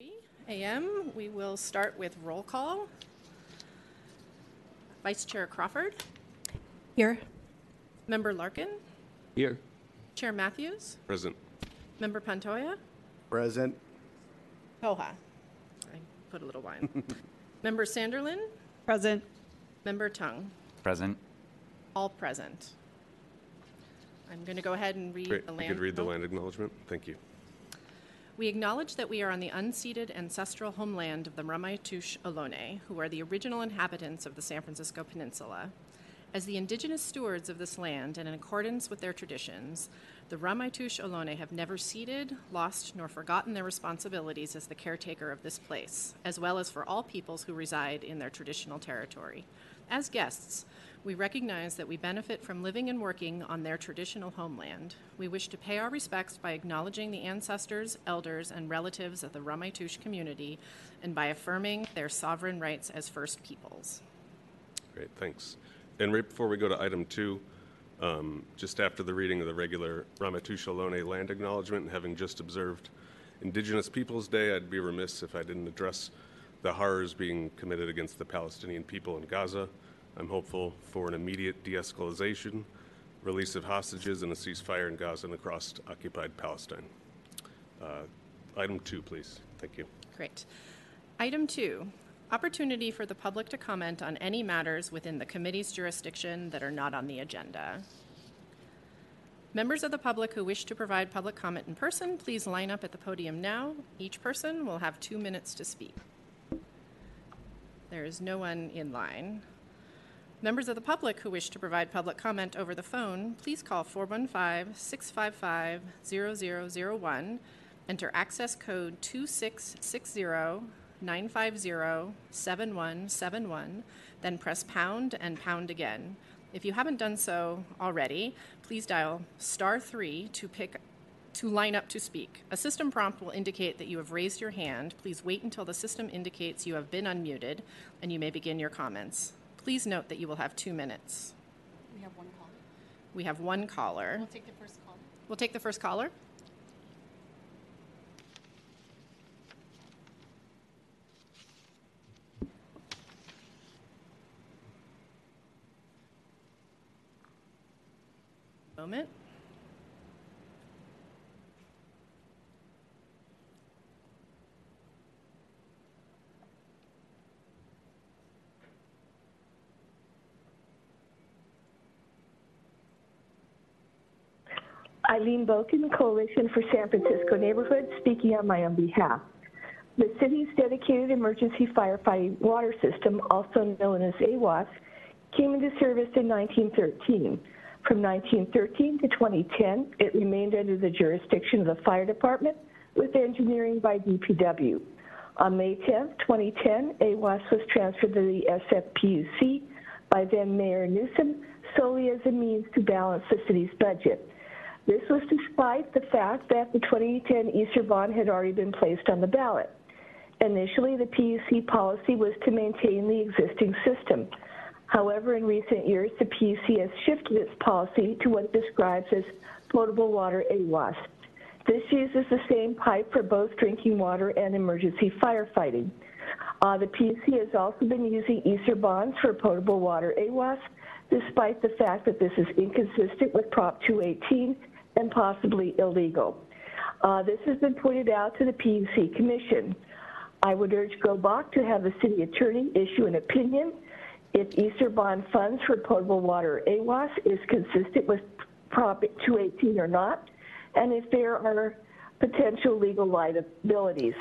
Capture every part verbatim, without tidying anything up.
eight a m We will start with roll call. Vice Chair Crawford. Here. Member Larkin. Here. Chair Matthews. Present. Member Pantoja. Present. Hoha. I put a little wine. Member Sanderlin. Present. Member Tung. Present. All present. I'm going to go ahead and read Great. the land. You could read the land acknowledgement. Thank you. We acknowledge that we are on the unceded ancestral homeland of the Ramaytush Ohlone, who are the original inhabitants of the San Francisco Peninsula. As the indigenous stewards of this land and in accordance with their traditions, the Ramaytush Ohlone have never ceded, lost, nor forgotten their responsibilities as the caretaker of this place, as well as for all peoples who reside in their traditional territory. As guests, we recognize that we benefit from living and working on their traditional homeland. We wish to pay our respects by acknowledging the ancestors, elders, and relatives of the Ramaytush community and by affirming their sovereign rights as First Peoples. Great, thanks. And right before we go to item two, um, just after the reading of the regular Ramaytush Ohlone land acknowledgement and having just observed Indigenous Peoples Day, I'd be remiss if I didn't address the horrors being committed against the Palestinian people in Gaza. I'm hopeful for an immediate de-escalation, release of hostages, and a ceasefire in Gaza and across occupied Palestine. Uh, item two, please. Thank you. Great. Item two, opportunity for the public to comment on any matters within the committee's jurisdiction that are not on the agenda. Members of the public who wish to provide public comment in person, please line up at the podium now. Each person will have two minutes to speak. There is no one in line. Members of the public who wish to provide public comment over the phone, please call four one five, six five five, zero zero zero one, enter access code two six six zero, nine five zero, seven one seven one, then press pound and pound again. If you haven't done so already, please dial star three to pick to line up to speak. A system prompt will indicate that you have raised your hand. Please wait until the system indicates you have been unmuted and you may begin your comments. Please note that you will have two minutes. We have one caller. We have one caller. We'll take the first caller. We'll take the first caller. Moment. Eileen Boken, Coalition for San Francisco Neighborhoods, speaking on my own behalf. The city's dedicated emergency firefighting water system, also known as A W A S, came into service in nineteen thirteen. From nineteen thirteen to twenty ten, it remained under the jurisdiction of the fire department with engineering by D P W. On May tenth, twenty ten, A W A S was transferred to the S F P U C by then Mayor Newsom solely as a means to balance the city's budget. This was despite the fact that the twenty ten Easter bond had already been placed on the ballot. Initially, the P U C policy was to maintain the existing system. However, in recent years, the P U C has shifted its policy to what it describes as potable water A W A S. This uses the same pipe for both drinking water and emergency firefighting. Uh, the P U C has also been using Easter bonds for potable water A W A S, despite the fact that this is inconsistent with Prop two eighteen and possibly illegal. Uh, this has been pointed out to the P U C Commission. I would urge G O B A C to have the city attorney issue an opinion if Easter bond funds for potable water A W A S is consistent with Prop two eighteen or not, and if there are potential legal liabilities.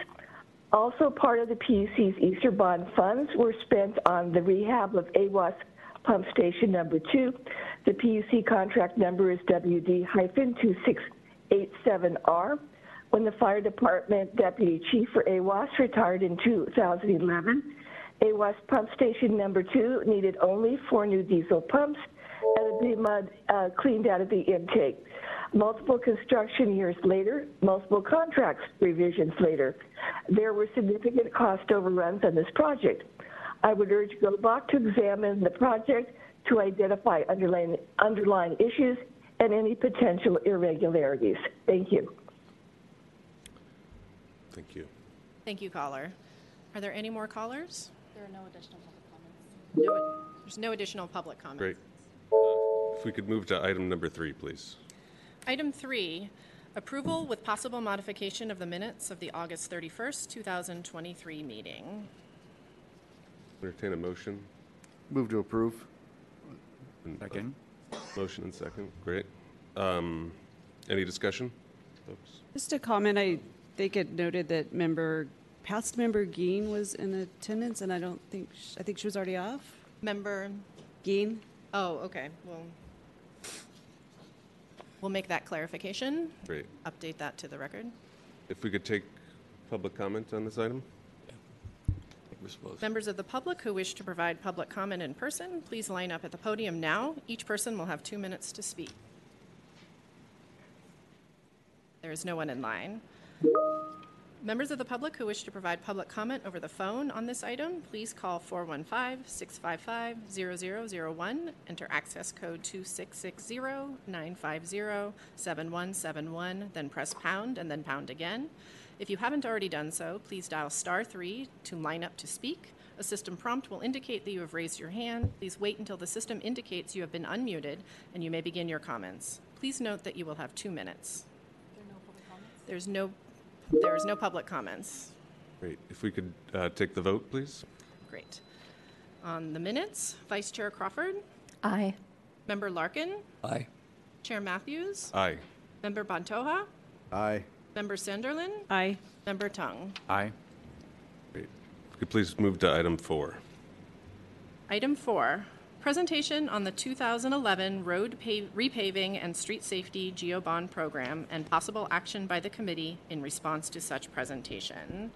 Also, part of the P U C's Easter bond funds were spent on the rehab of A W A S Pump Station Number Two. The P U C contract number is W D two six eight seven R. When the fire department deputy chief for A W A S retired in two thousand eleven, A W A S Pump Station Number Two needed only four new diesel pumps and the mud uh, cleaned out of the intake. Multiple construction years later, multiple contracts revisions later, there were significant cost overruns on this project. I would urge G O B A C to examine the project to identify underlying, underlying issues and any potential irregularities. Thank you. Thank you. Thank you, caller. Are there any more callers? There are no additional public comments. No, there's no additional public comments. Great. Uh, if we could move to item number three, please. Item three, approval with possible modification of the minutes of the August thirty-first, two thousand twenty-three meeting. Entertain a motion. Move to approve. Second. Uh, motion and second. Great. Um, any discussion? Oops. Just a comment. I think it noted that member, past member Geen was in attendance, and I don't think, she, I think she was already off. Member Geen? Oh, okay. Well, we'll make that clarification. Great. Update that to the record. If we could take public comment on this item. Members of the public who wish to provide public comment in person, please line up at the podium now. Each person will have two minutes to speak. There is no one in line. Members of the public who wish to provide public comment over the phone on this item, please call four one five, six five five, zero zero zero one, enter access code two six six zero, nine five zero, seven one seven one, then press pound and then pound again. If you haven't already done so, please dial star three to line up to speak. A system prompt will indicate that you have raised your hand. Please wait until the system indicates you have been unmuted and you may begin your comments. Please note that you will have two minutes. There are no public comments? There's no, there is no public comments. Great. If we could uh, take the vote, please. Great. On the minutes, Vice Chair Crawford? Aye. Member Larkin? Aye. Chair Matthews? Aye. Member Bontoja? Aye. Member Sanderlin? Aye. Member Tung? Aye. Great. If you could please move to item four. Item four, presentation on the two thousand eleven road pave, repaving and street safety GeoBond program and possible action by the committee in response to such presentation.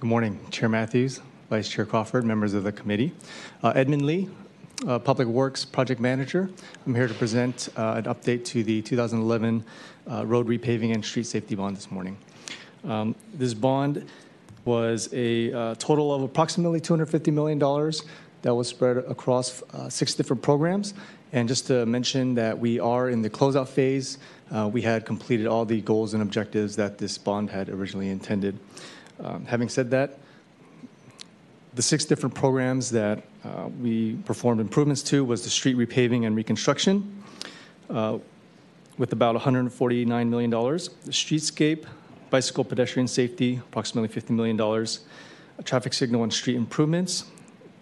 Good morning, Chair Matthews, Vice Chair Crawford, members of the committee. Uh, Edmund Lee, uh, Public Works Project Manager. I'm here to present uh, an update to the two thousand eleven uh, road repaving and street safety bond this morning. Um, this bond was a uh, total of approximately two hundred fifty million dollars that was spread across uh, six different programs. And just to mention that we are in the closeout phase. Uh, we had completed all the goals and objectives that this bond had originally intended. Um, having said that, the six different programs that uh, we performed improvements to was the street repaving and reconstruction uh, with about one hundred forty-nine million dollars, the streetscape, bicycle pedestrian safety, approximately fifty million dollars, traffic signal and street improvements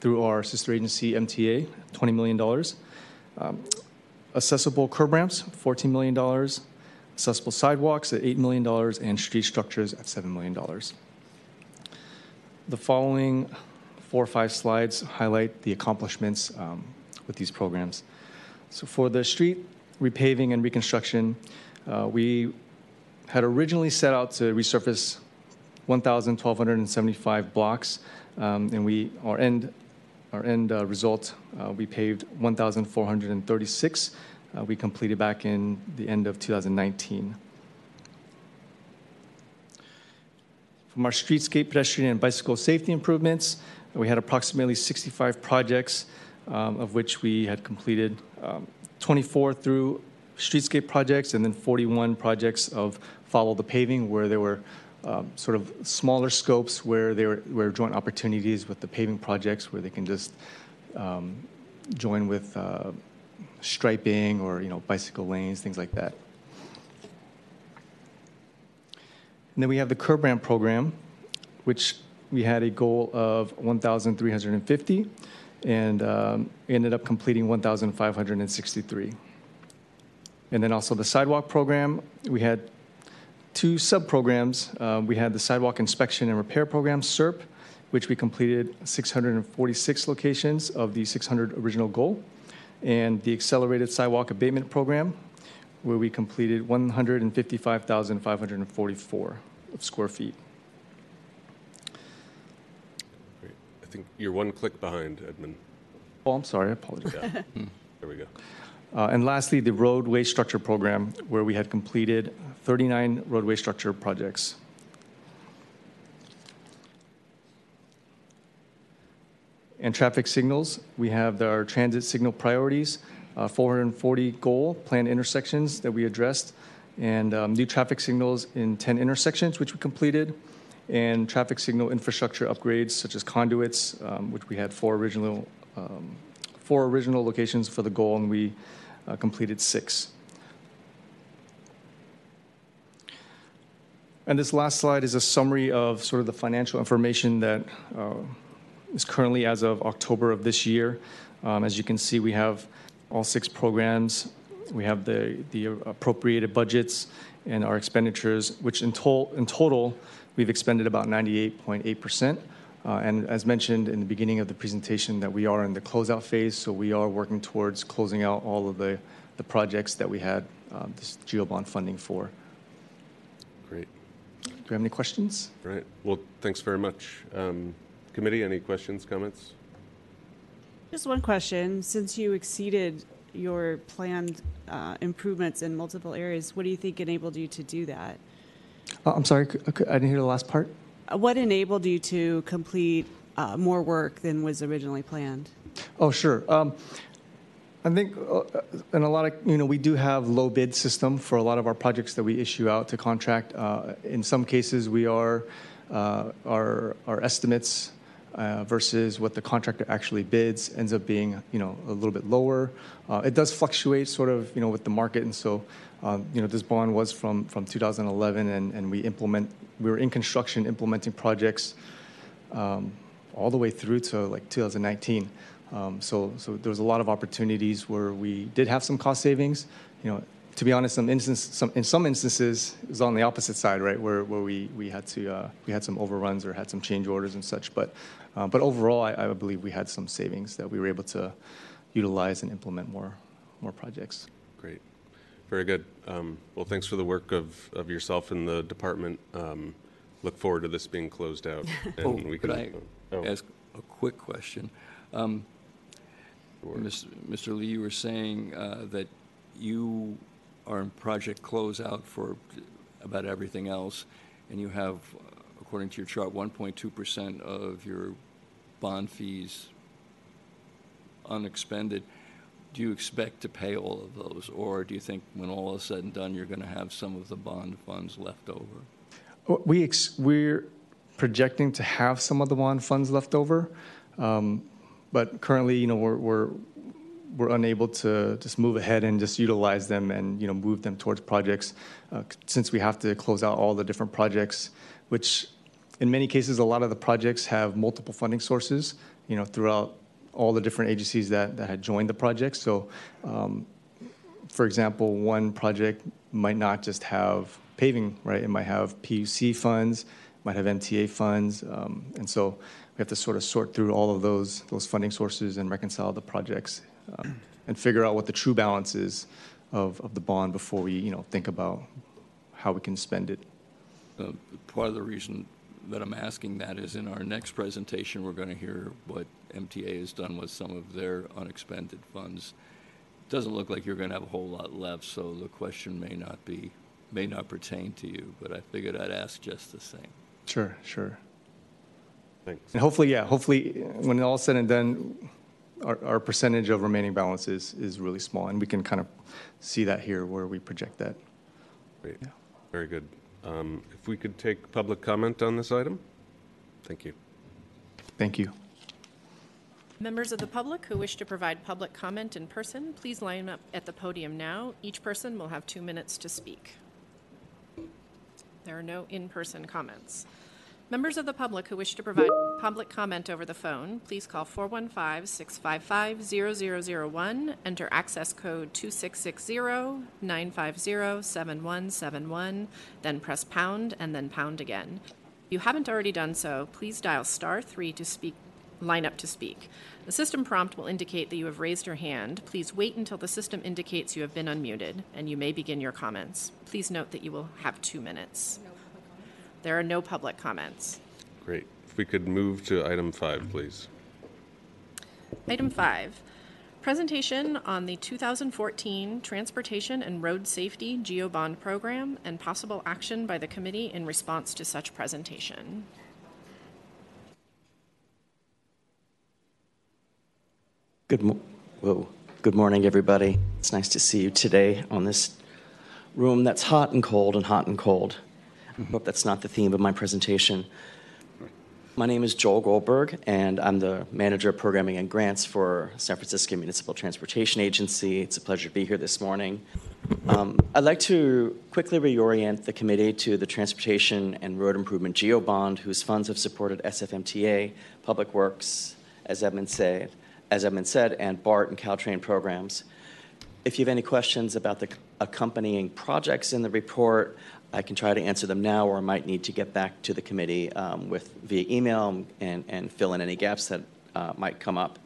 through our sister agency M T A, twenty million dollars, um, accessible curb ramps, fourteen million dollars, accessible sidewalks at eight million dollars, and street structures at seven million dollars. The following four or five slides highlight the accomplishments um, with these programs. So for the street repaving and reconstruction, uh, we had originally set out to resurface one thousand one hundred seventy-five blocks, um, and we our end our end uh, result uh, we paved one thousand four hundred thirty-six. Uh, we completed back in the end of two thousand nineteen. From our streetscape, pedestrian, and bicycle safety improvements, we had approximately sixty-five projects, um, of which we had completed um, twenty-four through streetscape projects and then forty-one projects of follow the paving, where there were um, sort of smaller scopes where there were joint opportunities with the paving projects where they can just um, join with uh, striping or you know bicycle lanes, things like that. And then we have the curb ramp program, which we had a goal of one thousand three hundred fifty and um, ended up completing one thousand five hundred sixty-three. And then also the sidewalk program, we had two sub-programs. Uh, we had the sidewalk inspection and repair program, S I R P, which we completed six hundred forty-six locations of the six hundred original goal, and the accelerated sidewalk abatement program, where we completed one hundred fifty-five thousand five hundred forty-four of square feet. Great. I think you're one click behind, Edmund. Oh, I'm sorry. I apologize. Yeah. There we go. Uh, and lastly, the roadway structure program, where we had completed thirty-nine roadway structure projects. And traffic signals, we have our transit signal priorities, uh, four hundred forty goal planned intersections that we addressed, and um, new traffic signals in ten intersections, which we completed, and traffic signal infrastructure upgrades, such as conduits, um, which we had four original, um, four original locations for the goal, and we uh, completed six. And this last slide is a summary of sort of the financial information that uh, is currently as of October of this year. Um, as you can see, we have all six programs. We have the, the appropriated budgets and our expenditures, which in, to in total, we've expended about ninety-eight point eight percent. Uh, and as mentioned in the beginning of the presentation, that we are in the closeout phase, so we are working towards closing out all of the, the projects that we had uh, this GeoBond funding for. Great. Do we have any questions? Right. Well, thanks very much. Um, Committee, any questions, comments? Just one question. Since you exceeded your planned uh, improvements in multiple areas, what do you think enabled you to do that? Uh, I'm sorry, I didn't hear the last part. What enabled you to complete uh, more work than was originally planned? Oh, sure. Um, I think uh, in a lot of, you know, we do have low bid system for a lot of our projects that we issue out to contract. Uh, in some cases, we are, uh, our, our estimates Uh, versus what the contractor actually bids ends up being, you know, a little bit lower. Uh, it does fluctuate sort of, you know, with the market. And so, um, you know, this bond was from, from two thousand eleven, and, and we implement, we were in construction implementing projects um, all the way through to like two thousand nineteen. Um, so, so there was a lot of opportunities where we did have some cost savings. You know, to be honest, some instance, some, in some instances, it was on the opposite side, right, where, where we, we had to, uh, we had some overruns or had some change orders and such. But Uh, but overall, I, I believe we had some savings that we were able to utilize and implement more, more projects. Great. Very good. Um, well, thanks for the work of, of yourself and the department. Um, look forward to this being closed out. And oh, we could I oh. ask a quick question? Um, sure. Mister Lee, you were saying uh, that you are in project closeout for about everything else, and you have, according to your chart, one point two percent of your bond fees unexpended. Do you expect to pay all of those, or do you think when all is said and done, you're going to have some of the bond funds left over? We ex we're projecting to have some of the bond funds left over, um, but currently, you know, we're we're we're unable to just move ahead and just utilize them and, you know, move them towards projects uh, since we have to close out all the different projects, which in many cases, a lot of the projects have multiple funding sources, you know, throughout all the different agencies that, that had joined the project. So, um, for example, one project might not just have paving, right? It might have P U C funds, might have M T A funds. Um, and so we have to sort of sort through all of those, those funding sources and reconcile the projects um, and figure out what the true balance is of, of the bond before we, you know, think about how we can spend it. Uh, part of the reason that I'm asking that is in our next presentation, we're going to hear what M T A has done with some of their unexpended funds. It doesn't look like you're going to have a whole lot left, so the question may not be, may not pertain to you, but I figured I'd ask just the same. Sure, sure. Thanks. And hopefully, yeah, hopefully when all said and done, our, our percentage of remaining balance is, is really small, and we can kind of see that here where we project that. Great. Yeah. Very good. Um, if we could take public comment on this item. Thank you. Thank you. Members of the public who wish to provide public comment in person, please line up at the podium now. Each person will have two minutes to speak. There are no in-person comments. Members of the public who wish to provide public comment over the phone, please call four one five, six five five, zero zero zero one, enter access code two six six zero, nine five zero, seven one seven one, then press pound and then pound again. If you haven't already done so, please dial star three to speak, line up to speak. The system prompt will indicate that you have raised your hand. Please wait until the system indicates you have been unmuted, and you may begin your comments. Please note that you will have two minutes. There are no public comments. Great. If we could move to item five, please. Item five, presentation on the two thousand fourteen Transportation and Road Safety GeoBond Program and possible action by the committee in response to such presentation. Good, mo- whoa. Good morning, everybody. It's nice to see you today on this room that's hot and cold and hot and cold. I hope that's not the theme of my presentation. My name is Joel Goldberg, and I'm the Manager of Programming and Grants for San Francisco Municipal Transportation Agency. It's a pleasure to be here this morning. Um, I'd like to quickly reorient the committee to the Transportation and Road Improvement GeoBond, whose funds have supported S F M T A, Public Works, as Edmund said, as Edmund said, and BART and Caltrain programs. If you have any questions about the accompanying projects in the report, I can try to answer them now, or I might need to get back to the committee um, with via email and, and fill in any gaps that uh, might come up.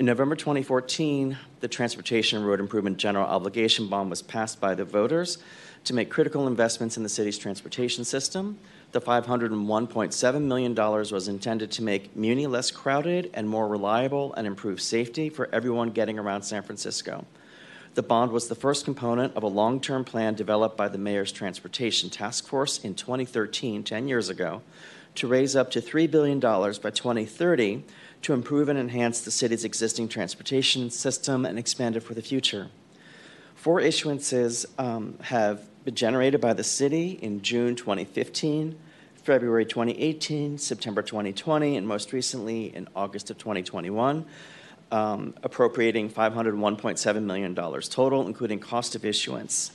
In November twenty fourteen, the Transportation and Road Improvement General Obligation Bond was passed by the voters to make critical investments in the city's transportation system. The five hundred one point seven million dollars was intended to make Muni less crowded and more reliable and improve safety for everyone getting around San Francisco. The bond was the first component of a long-term plan developed by the Mayor's Transportation Task Force in twenty thirteen, ten years ago, to raise up to three billion dollars by twenty thirty to improve and enhance the city's existing transportation system and expand it for the future. Four issuances um, have been generated by the city in June twenty fifteen, February twenty eighteen, September twenty twenty, and most recently in August of twenty twenty-one. Um, appropriating five hundred one point seven million dollars total, including cost of issuance.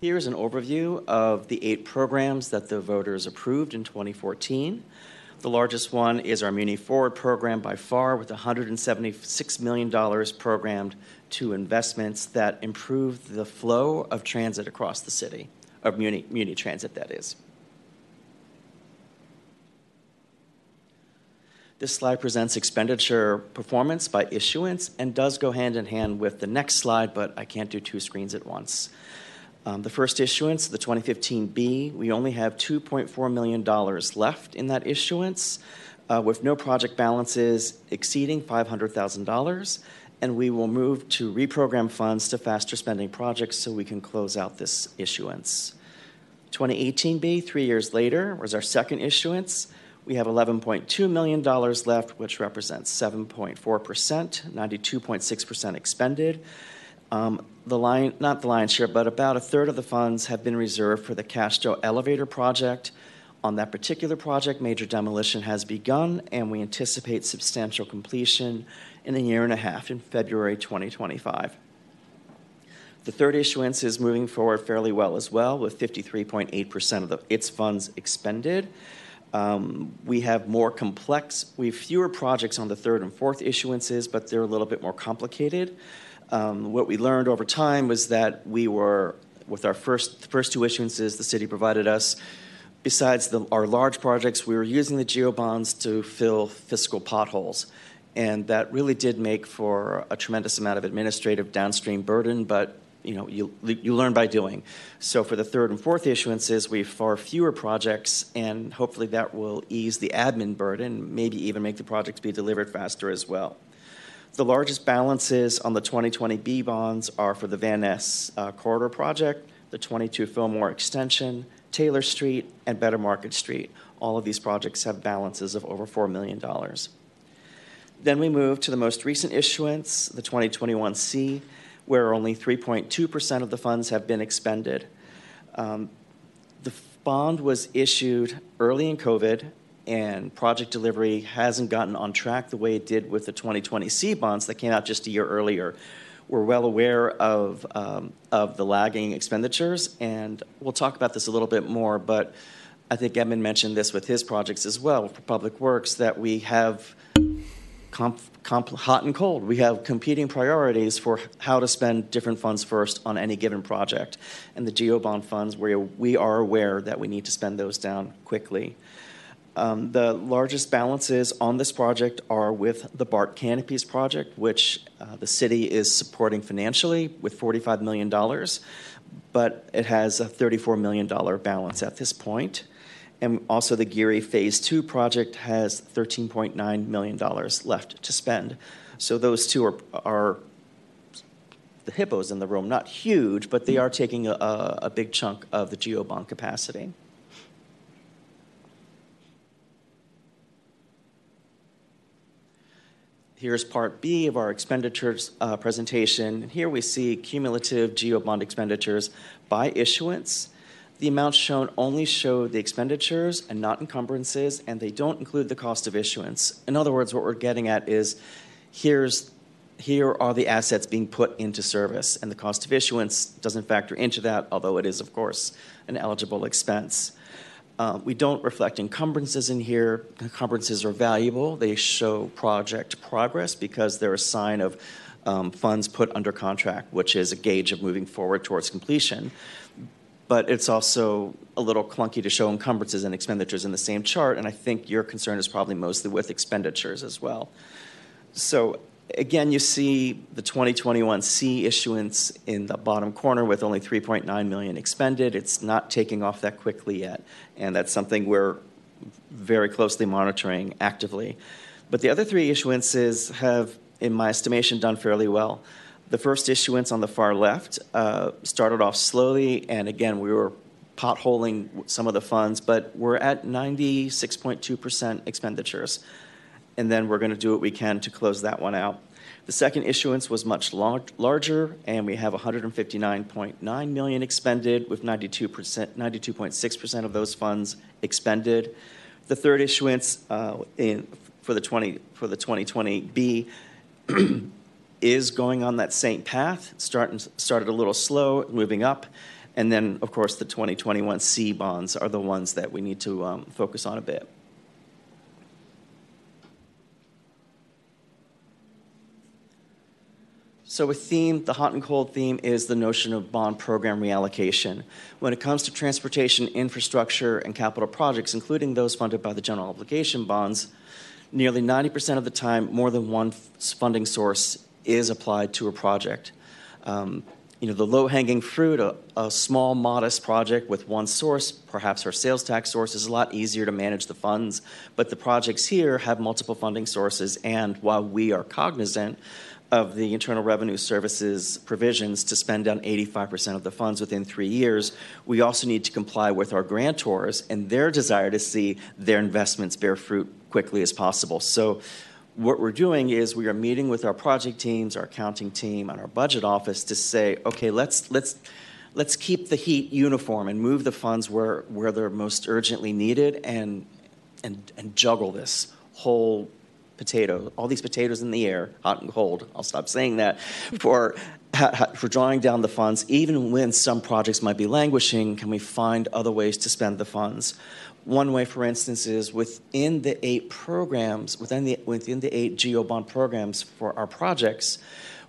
Here's an overview of the eight programs that the voters approved in twenty fourteen. The largest one is our Muni Forward program by far, with one hundred seventy-six million dollars programmed to investments that improve the flow of transit across the city, of Muni, Muni transit, that is. This slide presents expenditure performance by issuance and does go hand in hand with the next slide, but I can't do two screens at once. Um, the first issuance, the twenty fifteen B, we only have two point four million dollars left in that issuance, uh, with no project balances exceeding five hundred thousand dollars, and we will move to reprogram funds to faster spending projects so we can close out this issuance. twenty eighteen B, three years later, was our second issuance. We have eleven point two million dollars left, which represents seven point four percent, ninety-two point six percent expended. Um, the line, not the lion's share, but about a third of the funds have been reserved for the Castro Elevator Project. On that particular project, major demolition has begun, and we anticipate substantial completion in a year and a half, in February twenty twenty-five. The third issuance is moving forward fairly well as well, with fifty-three point eight percent of the, its funds expended. Um, we have more complex, we have fewer projects on the third and fourth issuances, but they're a little bit more complicated. Um, what we learned over time was that we were, with our first first two issuances the city provided us, besides the, our large projects, we were using the GeoBonds to fill fiscal potholes. And that really did make for a tremendous amount of administrative downstream burden, but you know, you, you learn by doing. So for the third and fourth issuances, we have far fewer projects, and hopefully that will ease the admin burden, maybe even make the projects be delivered faster as well. The largest balances on the twenty twenty B bonds are for the Van Ness uh, Corridor Project, the twenty-two Fillmore Extension, Taylor Street, and Better Market Street. All of these projects have balances of over four million dollars. Then we move to the most recent issuance, the twenty twenty-one C, where only three point two percent of the funds have been expended. Um, the bond was issued early in COVID, and project delivery hasn't gotten on track the way it did with the twenty twenty C bonds that came out just a year earlier. We're well aware of, um, of the lagging expenditures, and we'll talk about this a little bit more, but I think Edmund mentioned this with his projects as well for Public Works, that we have comp, comp, hot and cold. We have competing priorities for how to spend different funds first on any given project. And the GEO bond funds, where we are aware that we need to spend those down quickly. Um, the largest balances on this project are with the BART Canopies project, which uh, the city is supporting financially with forty-five million dollars, but it has a thirty-four million dollars balance at this point. And also the Geary Phase two project has thirteen point nine million dollars left to spend. So those two are, are the hippos in the room, not huge, but they are taking a, a big chunk of the GEO bond capacity. Here's part B of our expenditures uh, presentation. And here we see cumulative GEO bond expenditures by issuance. The amounts shown only show the expenditures and not encumbrances, and they don't include the cost of issuance. In other words, what we're getting at is here's, here are the assets being put into service, and the cost of issuance doesn't factor into that, although it is, of course, an eligible expense. Uh, we don't reflect encumbrances in here. Encumbrances are valuable. They show project progress because they're a sign of um, funds put under contract, which is a gauge of moving forward towards completion. But it's also a little clunky to show encumbrances and expenditures in the same chart, and I think your concern is probably mostly with expenditures as well. So again, you see the twenty twenty-one C issuance in the bottom corner with only three point nine million dollars expended. It's not taking off that quickly yet, and that's something we're very closely monitoring actively. But the other three issuances have, in my estimation, done fairly well. The first issuance on the far left uh, started off slowly, and again, we were potholing some of the funds, but we're at ninety-six point two percent expenditures, and then we're going to do what we can to close that one out. The second issuance was much lar larger, and we have one hundred fifty-nine point nine million dollars expended, with ninety-two point six percent of those funds expended. The third issuance uh, in, for, the 20, for the twenty twenty B is going on that same path, starting, started a little slow, moving up. And then, of course, the twenty twenty-one C bonds are the ones that we need to um, focus on a bit. So a theme, the hot and cold theme, is the notion of bond program reallocation. When it comes to transportation, infrastructure, and capital projects, including those funded by the general obligation bonds, nearly ninety percent of the time, more than one funding source is applied to a project. Um, you know, the low-hanging fruit, a, a small, modest project with one source, perhaps our sales tax source, is a lot easier to manage the funds. But the projects here have multiple funding sources, and while we are cognizant of the Internal Revenue Service's provisions to spend down eighty-five percent of the funds within three years, we also need to comply with our grantors and their desire to see their investments bear fruit quickly as possible. So what we're doing is we are meeting with our project teams, our accounting team, and our budget office to say, okay, let's let's let's keep the heat uniform and move the funds where where they're most urgently needed, and and and juggle this whole potato, all these potatoes in the air, hot and cold. I'll stop saying that for for drawing down the funds, even when some projects might be languishing. Can we find other ways to spend the funds? One way, for instance, is within the eight programs, within the, within the eight GEO bond programs for our projects,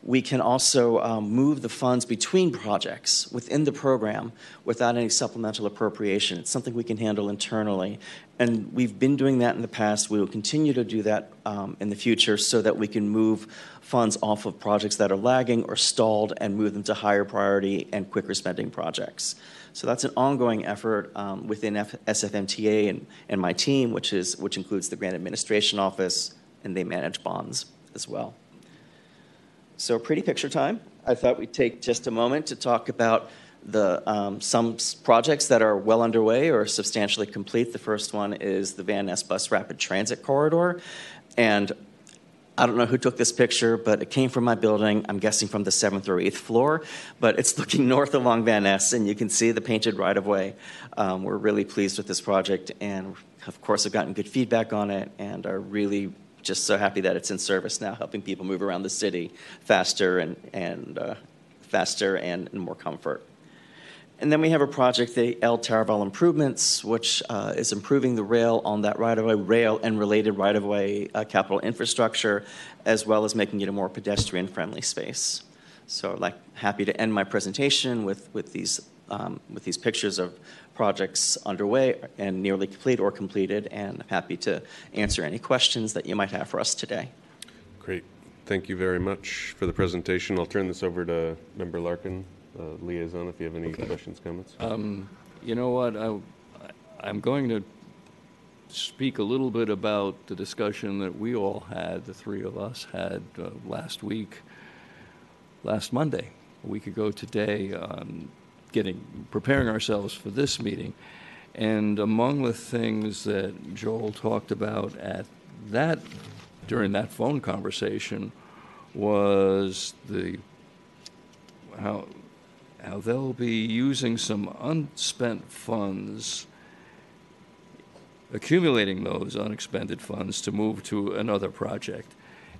we can also um, move the funds between projects within the program without any supplemental appropriation. It's something we can handle internally. And we've been doing that in the past. We will continue to do that um, in the future so that we can move funds off of projects that are lagging or stalled and move them to higher priority and quicker spending projects. So that's an ongoing effort um, within F S F M T A and, and my team, which, is, which includes the Grant Administration Office, and they manage bonds as well. So pretty picture time. I thought we'd take just a moment to talk about the, um, some projects that are well underway or substantially complete. The first one is the Van Ness Bus Rapid Transit Corridor. And I don't know who took this picture, but it came from my building, I'm guessing from the seventh or eighth floor, but it's looking north along Van Ness, and you can see the painted right-of-way. Um, we're really pleased with this project, and of course I've gotten good feedback on it, and are really just so happy that it's in service now, helping people move around the city faster and, and, uh, faster and, and more comfort. And then we have a project, the El Taraval Improvements, which uh, is improving the rail on that right-of-way, rail and related right-of-way uh, capital infrastructure, as well as making it a more pedestrian-friendly space. So I'm like, happy to end my presentation with, with, these, um, with these pictures of projects underway and nearly complete or completed, and I'm happy to answer any questions that you might have for us today. Great. Thank you very much for the presentation. I'll turn this over to Member Larkin. Uh, liaison, if you have any okay. questions, comments. Um, you know what, I, I'm going to speak a little bit about the discussion that we all had, the three of us had uh, last week, last Monday, a week ago today, on getting, preparing ourselves for this meeting. And among the things that Joel talked about at that, during that phone conversation, was the, how, Now, they'll be using some unspent funds, accumulating those unexpended funds to move to another project.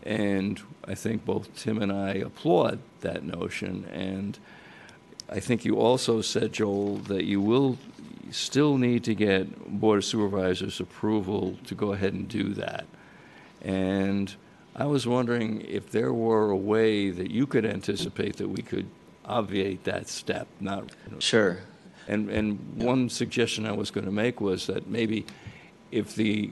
And I think both Tim and I applaud that notion. And I think you also said, Joel, that you will still need to get Board of Supervisors' approval to go ahead and do that. And I was wondering if there were a way that you could anticipate that we could obviate that step, not you know, sure. And and one suggestion I was going to make was that maybe if the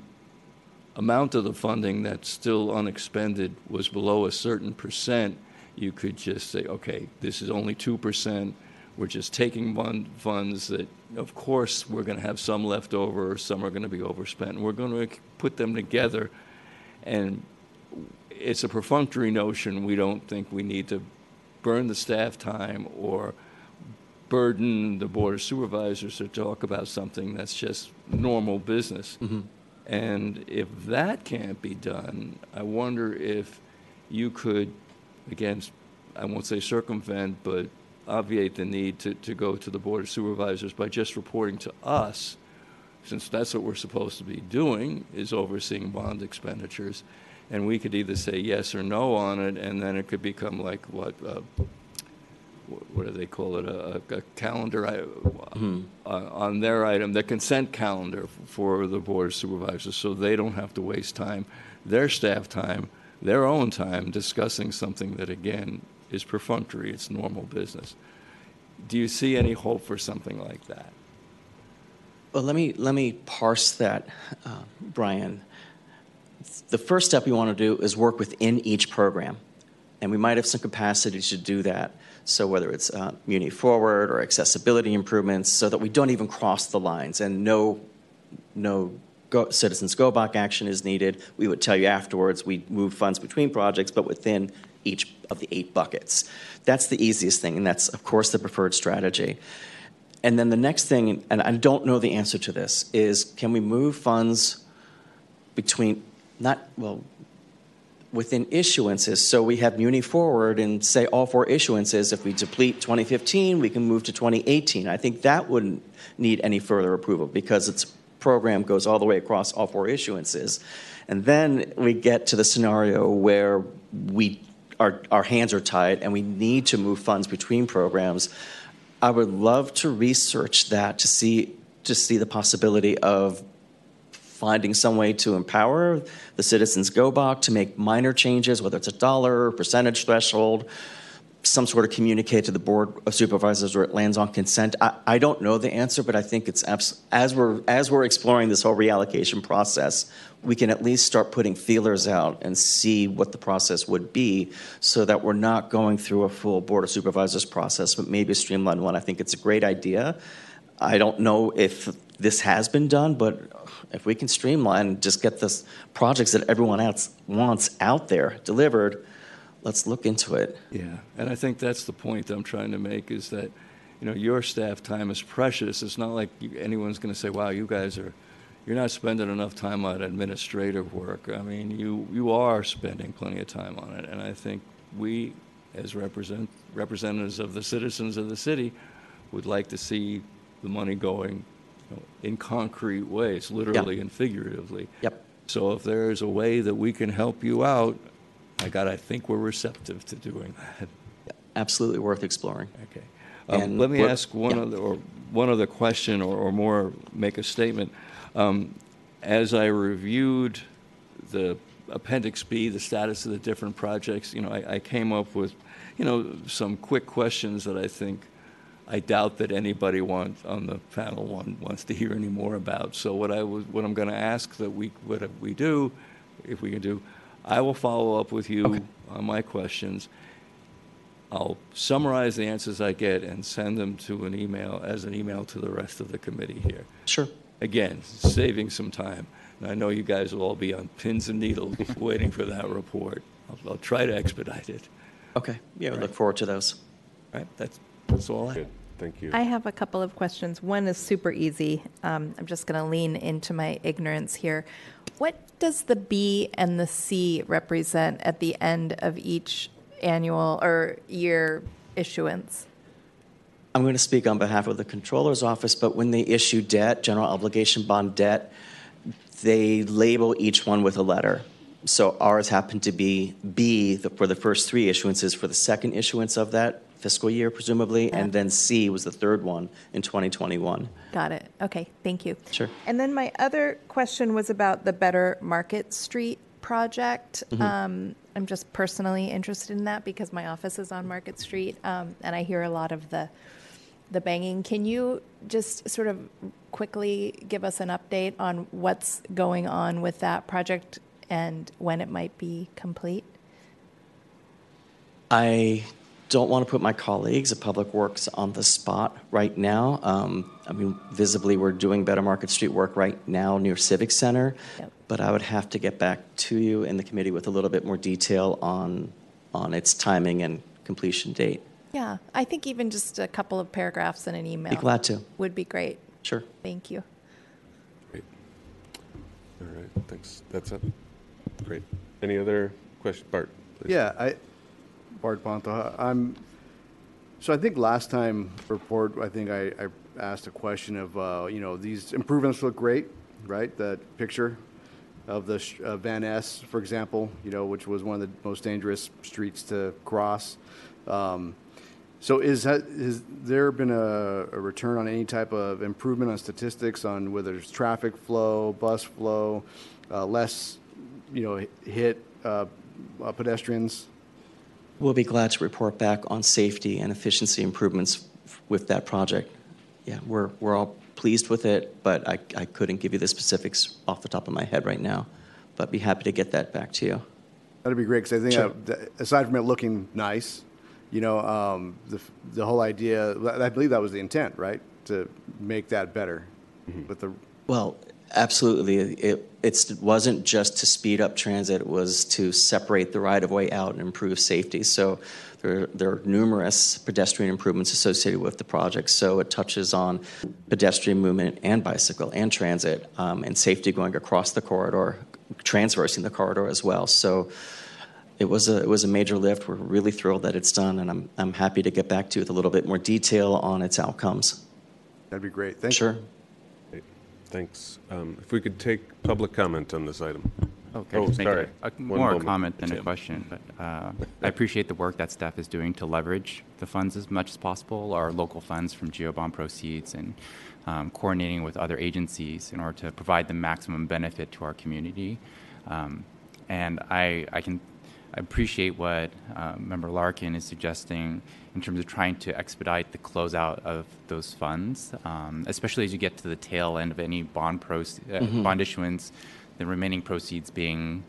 amount of the funding that's still unexpended was below a certain percent, you could just say, okay, this is only two percent. We're just taking one funds that, of course, we're going to have some left over, some are going to be overspent, and we're going to put them together. And it's a perfunctory notion. We don't think we need to burn the staff time or burden the Board of Supervisors to talk about something that's just normal business. Mm-hmm. And if that can't be done, I wonder if you could, again, I won't say circumvent, but obviate the need to, to go to the Board of Supervisors by just reporting to us, since that's what we're supposed to be doing, is overseeing bond expenditures. And we could either say yes or no on it, and then it could become like what, uh, what do they call it, a, a calendar I, hmm. uh, on their item, the consent calendar for the Board of Supervisors, so they don't have to waste time, their staff time, their own time, discussing something that, again, is perfunctory, it's normal business. Do you see any hope for something like that? Well, let me, let me parse that, uh, Brian. The first step we want to do is work within each program, and we might have some capacity to do that. So whether it's uh, Muni Forward or accessibility improvements, so that we don't even cross the lines, and no, no go, citizens go back action is needed. We would tell you afterwards. We move funds between projects, but within each of the eight buckets. That's the easiest thing, and that's of course the preferred strategy. And then the next thing, and I don't know the answer to this, is can we move funds between Not, well, within issuances. So we have Muni Forward and say all four issuances. If we deplete twenty fifteen, we can move to twenty eighteen. I think that wouldn't need any further approval because its program goes all the way across all four issuances. And then we get to the scenario where we, our, our hands are tied and we need to move funds between programs. I would love to research that to see, to see the possibility of finding some way to empower the citizens G O B A C to make minor changes, whether it's a dollar, percentage threshold, some sort of communicate to the Board of Supervisors where it lands on consent. I, I don't know the answer, but I think it's abs- as we're as we're exploring this whole reallocation process, we can at least start putting feelers out and see what the process would be, so that we're not going through a full Board of Supervisors process, but maybe a streamlined one. I think it's a great idea. I don't know if this has been done, but if we can streamline and just get this projects that everyone else wants out there delivered, let's look into it. Yeah, and I think that's the point I'm trying to make, is that, you know, your staff time is precious. It's not like anyone's going to say, wow, you guys are, you're not spending enough time on administrative work. I mean, you, you are spending plenty of time on it. And I think we, as represent, representatives of the citizens of the city, would like to see the money going you know, in concrete ways, literally yep. and figuratively. Yep. So if there's a way that we can help you out, I got I think we're receptive to doing that. Absolutely worth exploring. Okay. Um, and let me what, ask one yeah. other or one other question, or, or more, make a statement. Um, as I reviewed the Appendix B, the status of the different projects, you know, I, I came up with, you know, some quick questions that I think I doubt that anybody want, on the panel one, wants to hear any more about. So what I was, what I'm going to ask that we, what we do, if we can do, I will follow up with you okay. on my questions. I'll summarize the answers I get and send them to an email as an email to the rest of the committee here. Sure. Again, saving some time. And I know you guys will all be on pins and needles waiting for that report. I'll, I'll try to expedite it. Okay. Yeah, we right. look forward to those. All right. That's, that's all I have. Thank you. I have a couple of questions. One is super easy. Um, I'm just going to lean into my ignorance here. What does the B and the C represent at the end of each annual or year issuance? I'm going to speak on behalf of the Controller's Office, but when they issue debt, general obligation bond debt, they label each one with a letter. So ours happened to be B for the first three issuances for the second issuance of that fiscal year, presumably, yeah. and then C was the third one in twenty twenty-one. Got it. Okay, thank you. Sure. And then my other question was about the Better Market Street project. Mm-hmm. um, I'm just personally interested in that because my office is on Market Street, um, and I hear a lot of the the banging. Can you just sort of quickly give us an update on what's going on with that project and when it might be complete? I don't want to put my colleagues at Public Works on the spot right now. Um, I mean, visibly, we're doing Better Market Street work right now near Civic Center, yep. but I would have to get back to you in the committee with a little bit more detail on on its timing and completion date. Yeah, I think even just a couple of paragraphs in an email be glad to. would be great. Sure. Thank you. Great. All right, thanks. That's it. Great. Any other questions? Bart, please. Yeah, I... Bart Bonta. I'm, so I think last time report, I think I, I asked a question of, uh, you know, these improvements look great, right? That picture of the sh- uh, Van Ness, for example, you know, which was one of the most dangerous streets to cross. Um, so is, has, has there been a, a return on any type of improvement on statistics on whether it's traffic flow, bus flow, uh, less, you know, hit uh, uh, pedestrians? We'll be glad to report back on safety and efficiency improvements f- with that project. Yeah, we're we're all pleased with it, but I, I couldn't give you the specifics off the top of my head right now, but be happy to get that back to you. That'd be great, because I think sure. I, aside from it looking nice, you know, um, the the whole idea, I believe that was the intent, right, to make that better. Mm-hmm. But the well. Absolutely. It it's, wasn't just to speed up transit. It was to separate the right-of-way out and improve safety. So there, there are numerous pedestrian improvements associated with the project. So it touches on pedestrian movement and bicycle and transit um, and safety going across the corridor, transversing the corridor as well. So it was a it was a major lift. We're really thrilled that it's done, and I'm I'm happy to get back to you with a little bit more detail on its outcomes. That'd be great. Thank sure. you. Sure. Thanks. Um, if we could take public comment on this item. Okay. Oh, sorry. A, a, more moment. comment than a question, but uh, I appreciate the work that staff is doing to leverage the funds as much as possible, our local funds from GeoBond proceeds, and um, coordinating with other agencies in order to provide the maximum benefit to our community. Um, and I, I can I appreciate what uh, Member Larkin is suggesting in terms of trying to expedite the closeout of those funds, um, especially as you get to the tail end of any bond proce- uh, mm-hmm. bond issuance, the remaining proceeds being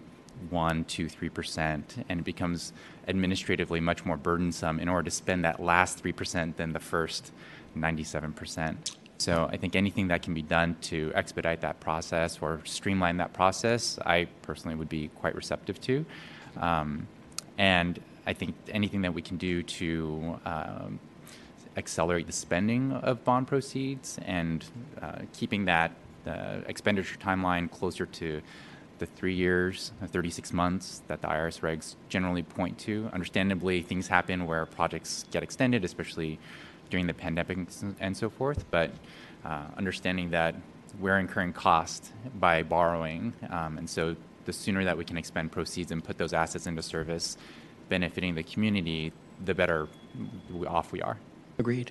one, two, three percent, and it becomes administratively much more burdensome in order to spend that last three percent than the first ninety-seven percent. So I think anything that can be done to expedite that process or streamline that process, I personally would be quite receptive to. Um, and I think anything that we can do to um, accelerate the spending of bond proceeds and uh, keeping that uh, expenditure timeline closer to the three years, thirty-six months that the I R S regs generally point to. Understandably, things happen where projects get extended, especially during the pandemic and so forth, but uh, understanding that we're incurring cost by borrowing, um, and so the sooner that we can expend proceeds and put those assets into service benefiting the community, the better off we are. Agreed.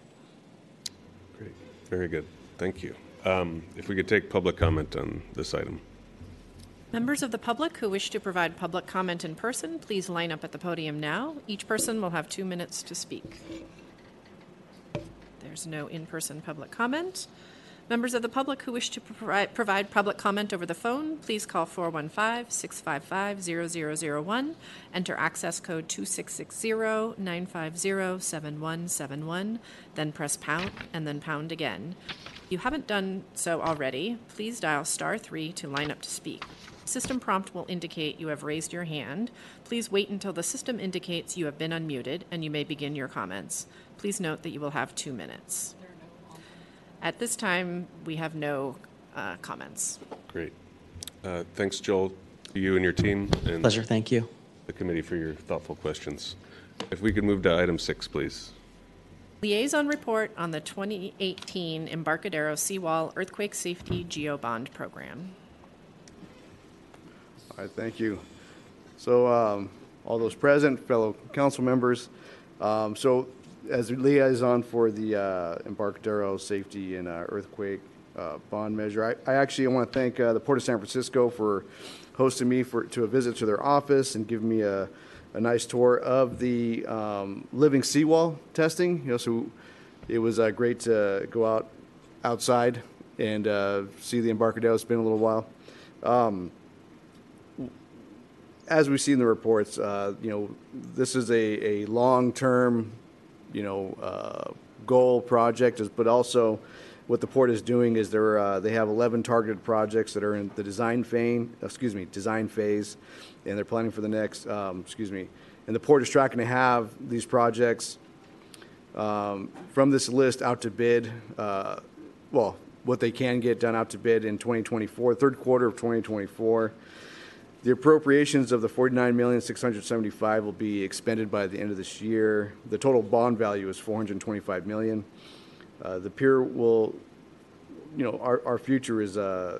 Great. Very good. Thank you. Um, if we could take public comment on this item. Members of the public who wish to provide public comment in person, please line up at the podium now. Each person will have two minutes to speak. There's no in-person public comment. Members of the public who wish to provide, provide public comment over the phone, please call four one five, six five five, zero zero zero one, enter access code two six six zero, nine five zero, seven one seven one, then press pound and then pound again. If you haven't done so already, please dial star three to line up to speak. System prompt will indicate you have raised your hand. Please wait until the system indicates you have been unmuted and you may begin your comments. Please note that you will have two minutes. At this time, we have no uh, comments. Great. Uh, thanks, Joel, to you and your team. And pleasure. Thank you. The committee for your thoughtful questions. If we could move to item six, please. Liaison report on the twenty eighteen Embarcadero Seawall Earthquake Safety Geo-Bond Program. All right, thank you. So um, all those present, fellow council members, um, so as liaison for the uh, Embarcadero Safety and uh, Earthquake uh, Bond Measure, I, I actually want to thank uh, the Port of San Francisco for hosting me for to a visit to their office and giving me a, a nice tour of the um, living seawall testing. You know, so it was uh, great to go out outside and uh, see the Embarcadero. It's been a little while. Um, as we see in the reports, uh, you know, this is a, a long-term you know, uh, goal project, is, but also what the port is doing is they're, uh, they have eleven targeted projects that are in the design phase, excuse me, design phase, and they're planning for the next, um, excuse me, and the port is tracking to have these projects um, from this list out to bid, uh, well, what they can get done out to bid in twenty twenty-four, third quarter of twenty twenty-four. The appropriations of the forty-nine million, six hundred seventy-five thousand will be expended by the end of this year. The total bond value is four hundred twenty-five million dollars. Uh, the pier will, you know, our, our future is uh,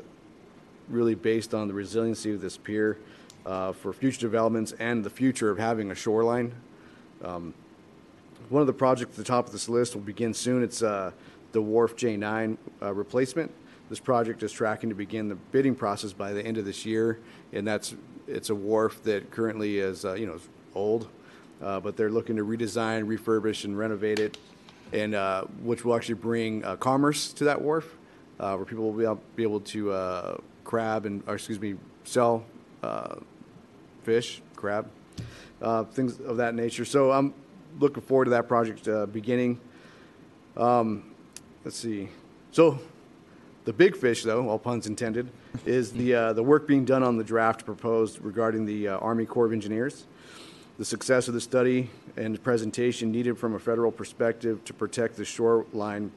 really based on the resiliency of this pier uh, for future developments and the future of having a shoreline. Um, one of the projects at the top of this list will begin soon. It's uh, the Wharf J nine uh, replacement. This project is tracking to begin the bidding process by the end of this year, and that's it's a wharf that currently is uh, you know old, uh, but they're looking to redesign, refurbish, and renovate it, and uh, which will actually bring uh, commerce to that wharf, uh, where people will be able, be able to uh, crab and or excuse me sell uh, fish, crab, uh, things of that nature. So I'm looking forward to that project uh, beginning. Um, let's see, so. The big fish, though, all puns intended, is the uh, the work being done on the draft proposed regarding the uh, Army Corps of Engineers. The success of the study and presentation needed from a federal perspective to protect the shoreline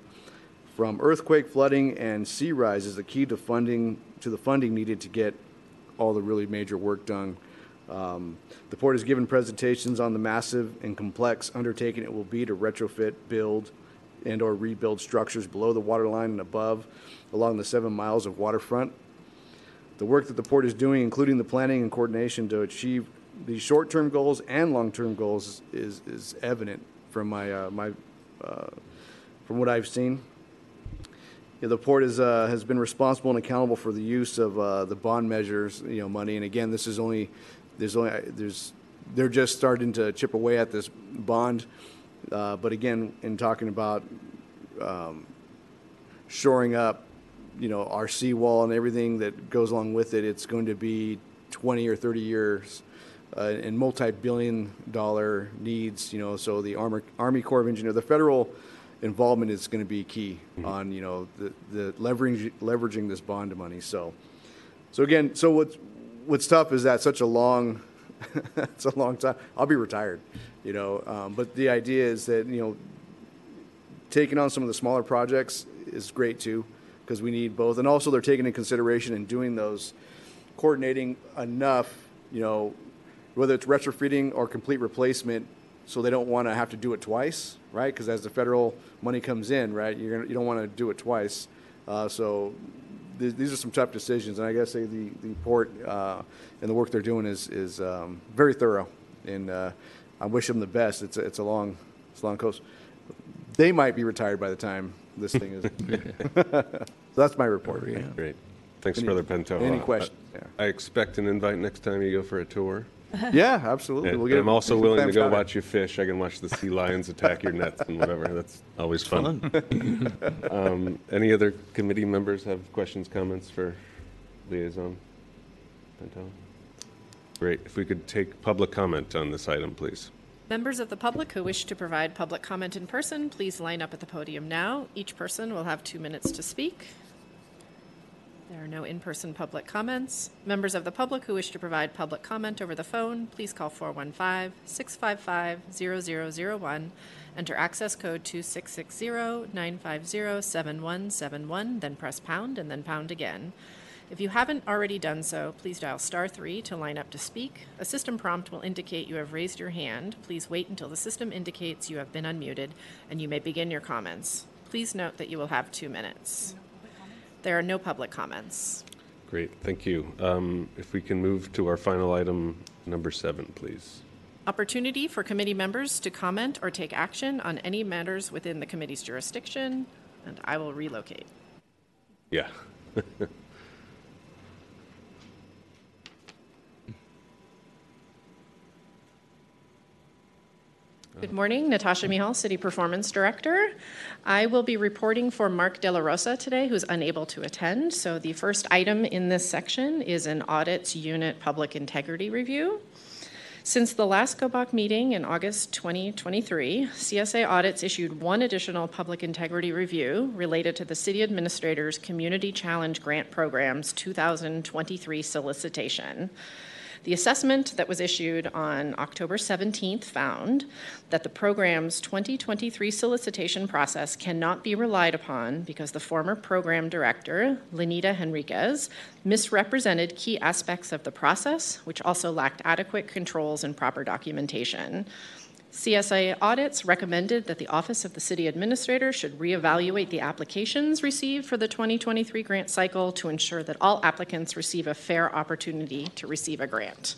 from earthquake, flooding, and sea rise is the key to funding to the funding needed to get all the really major work done. Um, the port has given presentations on the massive and complex undertaking it will be to retrofit, build, and or rebuild structures below the waterline and above along the seven miles of waterfront. The work that the port is doing, including the planning and coordination to achieve the short-term goals and long-term goals, is, is evident from my uh, my uh, from what I've seen. Yeah, the port is uh, has been responsible and accountable for the use of uh, the bond measures, you know, money. And again, this is only there's only there's they're just starting to chip away at this bond. Uh, but again, in talking about um, shoring up, you know, our seawall and everything that goes along with it, it's going to be twenty or thirty years uh, and multi-billion dollar needs, you know, so the Army, Army Corps of Engineers, the federal involvement is going to be key mm-hmm. on, you know, the, the leveraging, leveraging this bond money. So, so again, so what's, what's tough is that such a long, it's a long time. I'll be retired, you know, um, but the idea is that, you know, taking on some of the smaller projects is great too, because we need both. And also they're taking into consideration and doing those, coordinating enough, you know, whether it's retrofitting or complete replacement, so they don't want to have to do it twice, right? Because as the federal money comes in, right, you're gonna, you don't want to do it twice. Uh, so th- these are some tough decisions. And I got to say the, the port uh, and the work they're doing is, is um, very thorough. And uh, I wish them the best. It's a, it's a long, it's a long coast. They might be retired by the time this thing is. So that's my report. Yeah. Great. Thanks, any, Brother Pinto. Any questions? Uh, yeah. I expect an invite next time you go for a tour. Yeah, absolutely. We'll get I'm also willing to go watch you fish. I can watch the sea lions attack your nets and whatever. That's always fun. fun. um, any other committee members have questions, comments for liaison Pinto? Great. If we could take public comment on this item, please. Members of the public who wish to provide public comment in person, please line up at the podium now. Each person will have two minutes to speak. There are no in-person public comments. Members of the public who wish to provide public comment over the phone, please call four one five, six five five, zero zero zero one, enter access code two six six zero, nine five zero, seven one seven one, then press pound and then pound again. If you haven't already done so, please dial star three to line up to speak. A system prompt will indicate you have raised your hand. Please wait until the system indicates you have been unmuted and you may begin your comments. Please note that you will have two minutes. There are no public comments. Great, thank you. Um, if we can move to our final item, number seven, please. Opportunity for committee members to comment or take action on any matters within the committee's jurisdiction, and I will relocate. Yeah. Good morning, Natasha Mihal, City Performance Director. I will be reporting for Mark De La Rosa today, who's unable to attend. So the first item in this section is an Audits Unit Public Integrity Review. Since the last G O B A C meeting in August twenty twenty-three, C S A Audits issued one additional public integrity review related to the City Administrator's Community Challenge Grant Program's two thousand twenty-three solicitation. The assessment that was issued on October seventeenth found that the program's twenty twenty-three solicitation process cannot be relied upon because the former program director, Lenita Henriquez, misrepresented key aspects of the process, which also lacked adequate controls and proper documentation. C S A Audits recommended that the Office of the City Administrator should reevaluate the applications received for the twenty twenty-three grant cycle to ensure that all applicants receive a fair opportunity to receive a grant.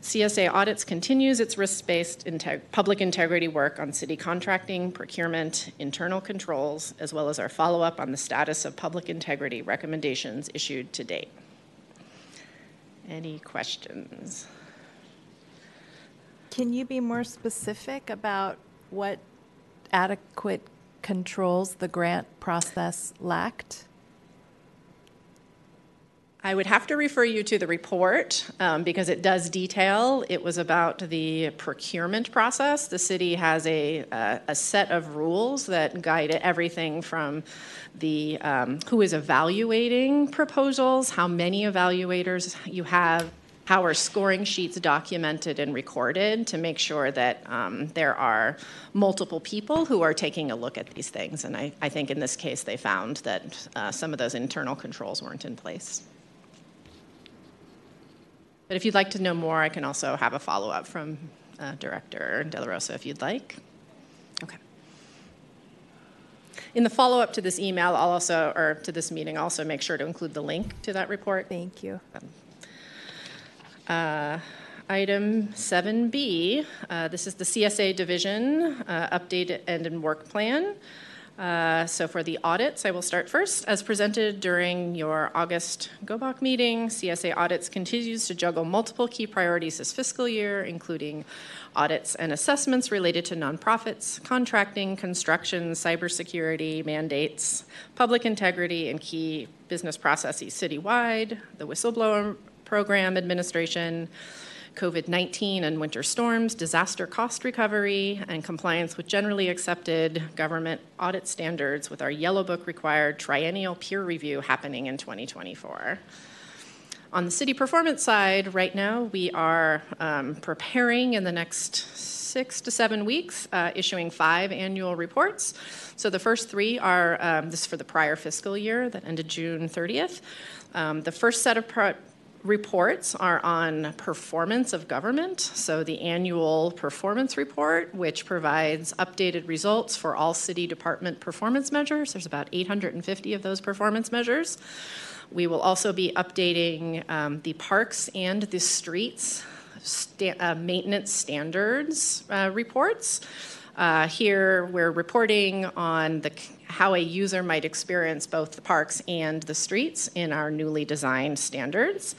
C S A Audits continues its risk-based integ- public integrity work on city contracting, procurement, internal controls, as well as our follow-up on the status of public integrity recommendations issued to date. Any questions? Can you be more specific about what adequate controls the grant process lacked? I would have to refer you to the report um, because it does detail. It was about the procurement process. The city has a, uh, a set of rules that guide everything from the um, who is evaluating proposals, how many evaluators you have, how are scoring sheets documented and recorded to make sure that um, there are multiple people who are taking a look at these things. And I, I think in this case, they found that uh, some of those internal controls weren't in place. But if you'd like to know more, I can also have a follow-up from uh, Director De La Rosa if you'd like. Okay. In the follow-up to this email, I'll also, or to this meeting, I'll also make sure to include the link to that report. Thank you. Um, Uh, item seven B, uh, this is the C S A division uh, update and, and work plan. Uh, so for the audits, I will start first. As presented during your August G O B A C meeting, C S A Audits continues to juggle multiple key priorities this fiscal year, including audits and assessments related to nonprofits, contracting, construction, cybersecurity, mandates, public integrity, and key business processes citywide, the whistleblower program administration, COVID nineteen and winter storms, disaster cost recovery, and compliance with generally accepted government audit standards with our Yellow Book required triennial peer review happening in twenty twenty-four. On the city performance side, right now we are um, preparing in the next six to seven weeks, uh, issuing five annual reports. So the first three are, um, this is for the prior fiscal year that ended June thirtieth. Um, the first set of pro- reports are on performance of government, so the annual performance report, which provides updated results for all city department performance measures. There's about eight hundred fifty of those performance measures. We will also be updating um, the parks and the streets sta- uh, maintenance standards uh, reports. Uh, here we're reporting on the, how a user might experience both the parks and the streets in our newly designed standards.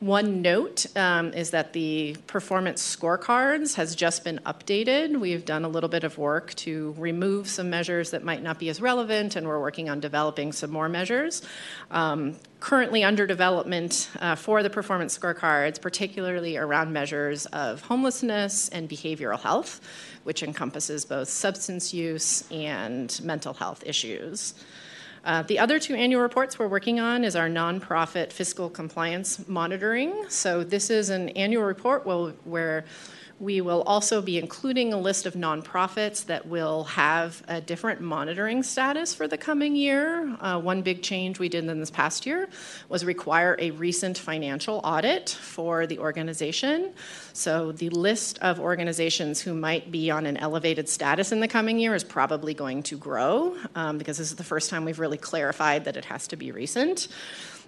One note um, is that the performance scorecards has just been updated. We've done a little bit of work to remove some measures that might not be as relevant, and we're working on developing some more measures. Um, currently under development uh, for the performance scorecards, particularly around measures of homelessness and behavioral health, which encompasses both substance use and mental health issues. Uh, the other two annual reports we're working on is our nonprofit fiscal compliance monitoring. So this is an annual report will, where we will also be including a list of nonprofits that will have a different monitoring status for the coming year. Uh, one big change we did in this past year was require a recent financial audit for the organization. So the list of organizations who might be on an elevated status in the coming year is probably going to grow um, because this is the first time we've really clarified that it has to be recent.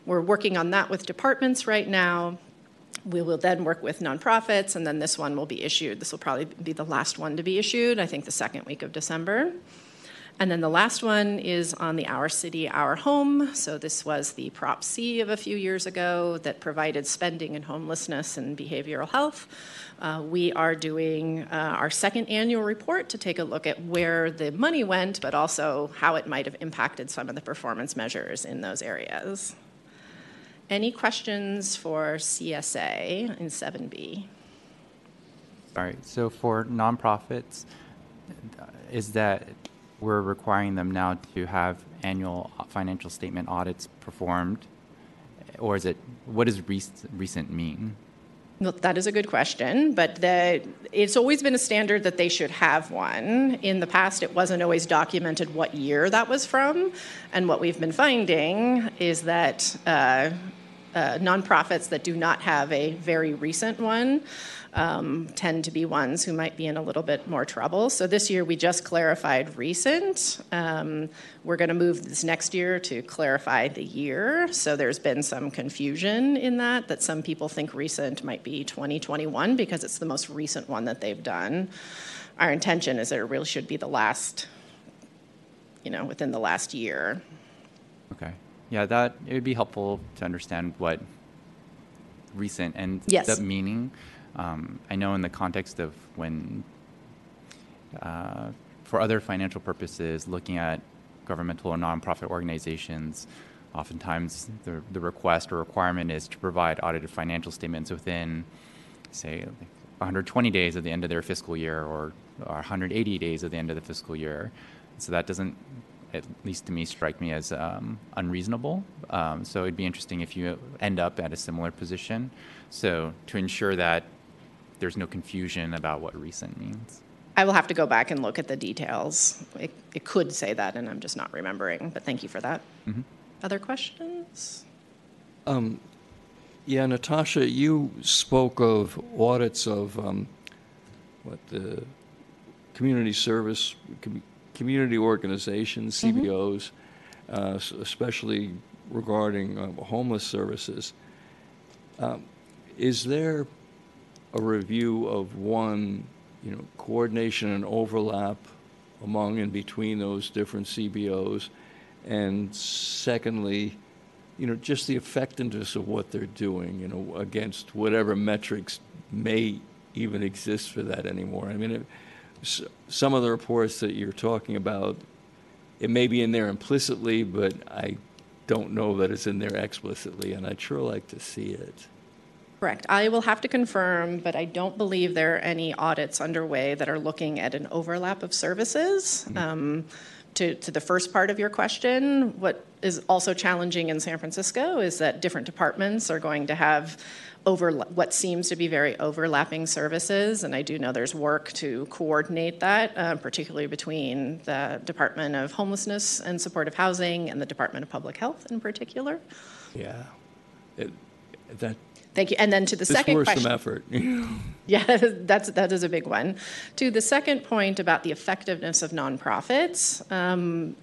We're working on that with departments right now. We will then work with nonprofits, and then this one will be issued. This will probably be the last one to be issued, I think the second week of December. And then the last one is on the Our City, Our Home. So this was the Prop C of a few years ago that provided spending in homelessness and behavioral health. Uh, we are doing uh, our second annual report to take a look at where the money went, but also how it might have impacted some of the performance measures in those areas. Any questions for C S A in seven B? All right, so for nonprofits, is that we're requiring them now to have annual financial statement audits performed? Or is it, what does recent mean? Well, that is a good question, but the, it's always been a standard that they should have one. In the past, it wasn't always documented what year that was from, and what we've been finding is that uh, uh, nonprofits that do not have a very recent one um, tend to be ones who might be in a little bit more trouble. So this year, we just clarified recent. Um, we're going to move this next year to clarify the year. So there's been some confusion in that, that some people think recent might be twenty twenty-one because it's the most recent one that they've done. Our intention is that it really should be the last, you know, within the last year. Okay. Yeah, that it would be helpful to understand what recent and yes. the meaning. Um, I know in the context of when, uh, for other financial purposes, looking at governmental or nonprofit organizations, oftentimes the, the request or requirement is to provide audited financial statements within, say, like one hundred twenty days at the end of their fiscal year or, or one hundred eighty days at the end of the fiscal year. So that doesn't, at least to me, strike me as um, unreasonable. Um, so it'd be interesting if you end up at a similar position. So to ensure that there's no confusion about what recent means. I will have to go back and look at the details. It, it could say that, and I'm just not remembering, but thank you for that. Mm-hmm. Other questions? Um, yeah, Natasha, you spoke of audits of um, what the community service, com- community organizations, C B Os, mm-hmm. uh, especially regarding uh, homeless services. Um, is there a review of one You know, coordination and overlap among and between those different C B Os, and secondly, you know, just the effectiveness of what they're doing, you know, against whatever metrics may even exist for that anymore. I mean, it, s- some of the reports that you're talking about, it may be in there implicitly, but I don't know that it's in there explicitly, and I'd sure like to see it. Correct. I will have to confirm, but I don't believe there are any audits underway that are looking at an overlap of services. Mm-hmm. Um, to, to the first part of your question, what is also challenging in San Francisco is that different departments are going to have over what seems to be very overlapping services, and I do know there's work to coordinate that, uh, particularly between the Department of Homelessness and Supportive Housing and the Department of Public Health in particular. Yeah. It, that... Thank you. And then to the second question. It's worth some effort. Yeah, that's, that is a big one. To the second point about the effectiveness of nonprofits, um,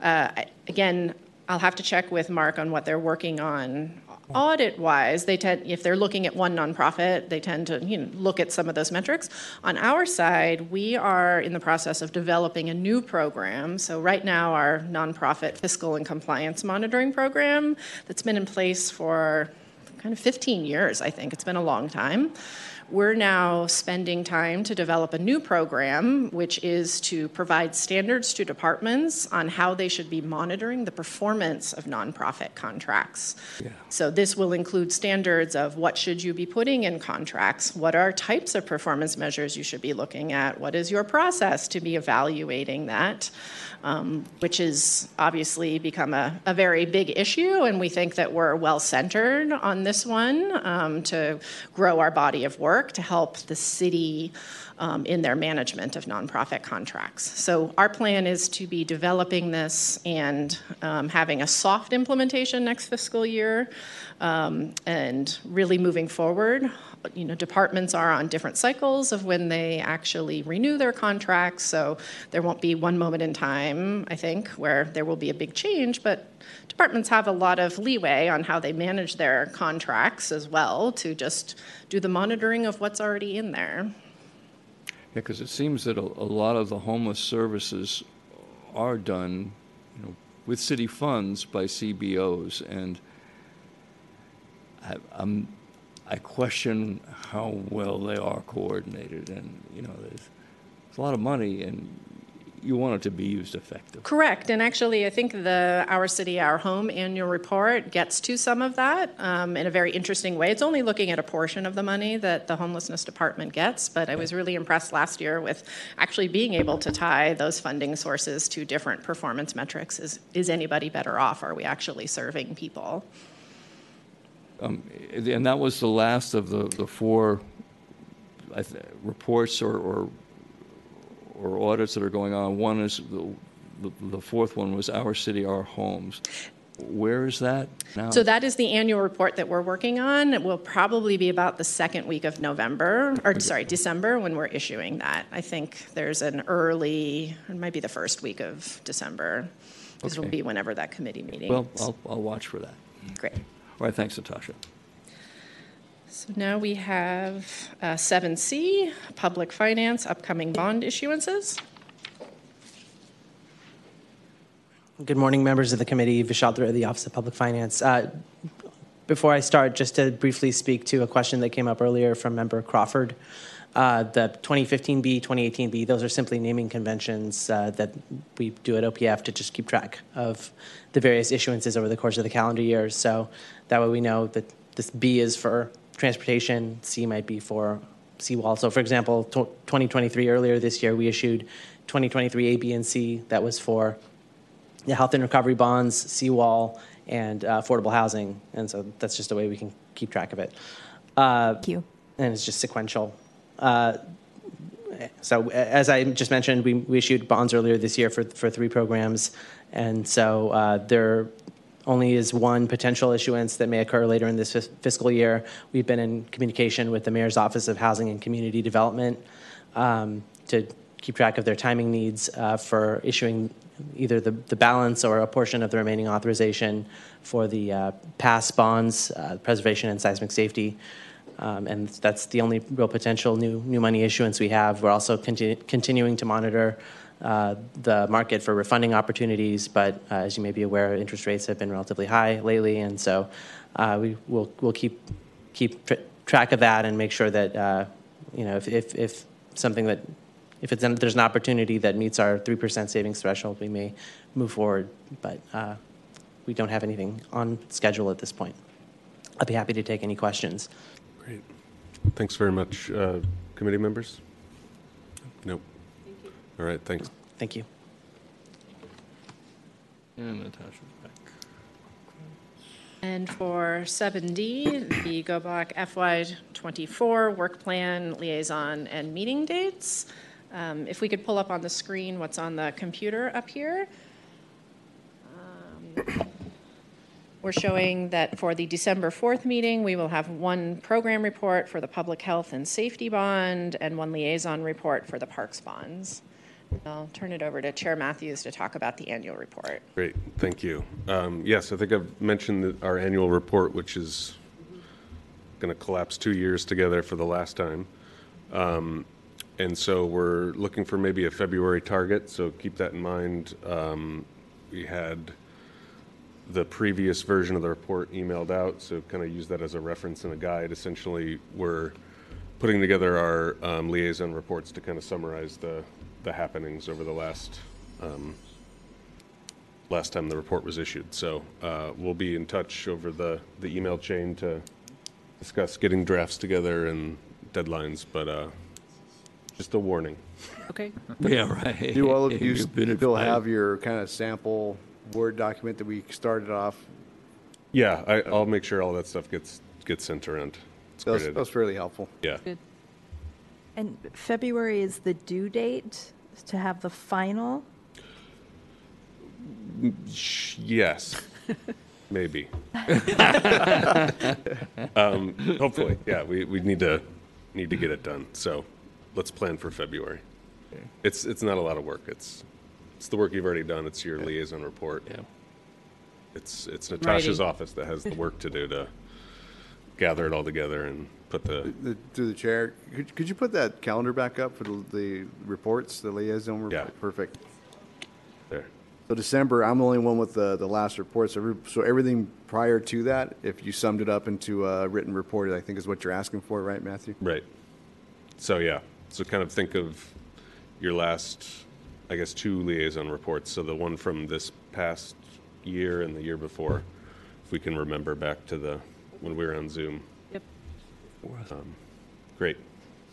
uh, again, I'll have to check with Mark on what they're working on audit-wise, they tend, if they're looking at one nonprofit, they tend to, you know, look at some of those metrics. On our side, we are in the process of developing a new program. So right now, our nonprofit fiscal and compliance monitoring program that's been in place for kind of fifteen years, I think. It's been a long time. We're now spending time to develop a new program, which is to provide standards to departments on how they should be monitoring the performance of nonprofit contracts. Yeah. So this will include standards of what should you be putting in contracts, what are types of performance measures you should be looking at, what is your process to be evaluating that, um, which has obviously become a, a very big issue, and we think that we're well-centered on this one um, to grow our body of work to help the city um, in their management of nonprofit contracts. So our plan is to be developing this and um, having a soft implementation next fiscal year um, and really moving forward. You know, departments are on different cycles of when they actually renew their contracts, so there won't be one moment in time, I think, where there will be a big change, but departments have a lot of leeway on how they manage their contracts as well to just do the monitoring of what's already in there. Yeah, because it seems that a, a lot of the homeless services are done, you know, with city funds by C B Os, and I, I'm... I question how well they are coordinated, and, you know, there's, there's a lot of money, and you want it to be used effectively. Correct, and actually I think the Our City, Our Home annual report gets to some of that um, in a very interesting way. It's only looking at a portion of the money that the homelessness department gets, but I was really impressed last year with actually being able to tie those funding sources to different performance metrics. Is, is anybody better off? Are we actually serving people? Um, and that was the last of the, the four I th- reports or, or or audits that are going on. One is the, the, the fourth one was Our City, Our Homes. Where is that now? So that is the annual report that we're working on. It will probably be about the second week of November, or okay. sorry, December, when we're issuing that. I think there's an early, it might be the first week of December. This okay. will be whenever that committee meeting. Well, I'll, I'll watch for that. Great. All right, thanks, Natasha. So now we have uh, seven C, public finance, upcoming bond issuances. Good morning, members of the committee. Vishal through the Office of Public Finance. Uh, before I start, just to briefly speak to a question that came up earlier from Member Crawford. Uh, the twenty fifteen B, twenty eighteen B, those are simply naming conventions uh, that we do at O P F to just keep track of the various issuances over the course of the calendar year. So that way we know that this B is for transportation, C might be for seawall. So for example, t- twenty twenty-three, earlier this year, we issued twenty twenty-three A, B, and C. That was for the health and recovery bonds, seawall, and uh, affordable housing. And so that's just a way we can keep track of it. Uh, Thank you. And it's just sequential. Uh, so as I just mentioned, we, we issued bonds earlier this year for for three programs, and so uh, there only is one potential issuance that may occur later in this f- fiscal year. We've been in communication with the Mayor's Office of Housing and Community Development um, to keep track of their timing needs uh, for issuing either the, the balance or a portion of the remaining authorization for the uh, past bonds, uh, preservation and seismic safety. Um, and that's the only real potential new new money issuance we have. We're also continu- continuing to monitor uh, the market for refunding opportunities, but uh, as you may be aware, interest rates have been relatively high lately, and so uh, we will we'll keep keep tr- track of that and make sure that uh, you know if, if if something that if it's there's an opportunity that meets our three percent savings threshold, we may move forward. But uh, we don't have anything on schedule at this point. I'd be happy to take any questions. Great. Thanks very much. Uh, committee members? Nope. Thank you. All right, thanks. Thank you. And Natasha's back. And for seven D, the Go Block F Y twenty-four work plan, liaison, and meeting dates. Um, if we could pull up on the screen what's on the computer up here. Um, We're showing that for the December fourth meeting, we will have one program report for the public health and safety bond and one liaison report for the parks bonds. I'll turn it over to Chair Matthews to talk about the annual report. Great, thank you. Um, yes, I think I've mentioned that our annual report, which is going to collapse two years together for the last time. Um, and so we're looking for maybe a February target, so keep that in mind. Um, we had the previous version of the report emailed out, so kind of use that as a reference and a guide. Essentially, we're putting together our um, liaison reports to kind of summarize the the happenings over the last um, last time the report was issued. So uh, we'll be in touch over the, the email chain to discuss getting drafts together and deadlines, but uh, just a warning. Okay. Yeah, right. Do all of you still have your kind of sample Word document that we started off? Yeah, I, I'll make sure all that stuff gets gets sent around. That's that was really helpful. Yeah. Good. And February is the due date to have the final? Yes. Maybe. um, hopefully, yeah. We we need to need to get it done. So let's plan for February. Okay. It's it's not a lot of work. It's it's the work you've already done. It's your okay. liaison report. Yeah. It's it's Natasha's Writing. office that has the work to do to gather it all together and put the, the through the chair. Could, could you put that calendar back up for the, the reports, the liaison report? Yeah. Perfect. There. So December, I'm the only one with the, the last report. So, re, so everything prior to that, if you summed it up into a written report, I think is what you're asking for, right, Matthew? Right. So yeah. So kind of think of your last, I guess, two liaison reports. So the one from this past year and the year before, if we can remember back to the when we were on Zoom. Yep. Um, great.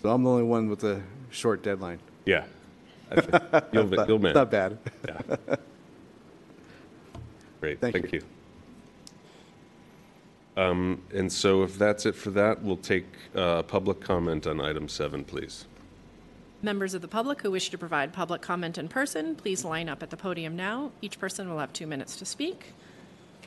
So I'm the only one with a short deadline. Yeah. You'll, not, you'll manage. Not bad. Yeah. Great. Thank, Thank you. you. Um, and so if that's it for that, we'll take uh, public comment on item seven, please. Members of the public who wish to provide public comment in person, please line up at the podium now. Each person will have two minutes to speak.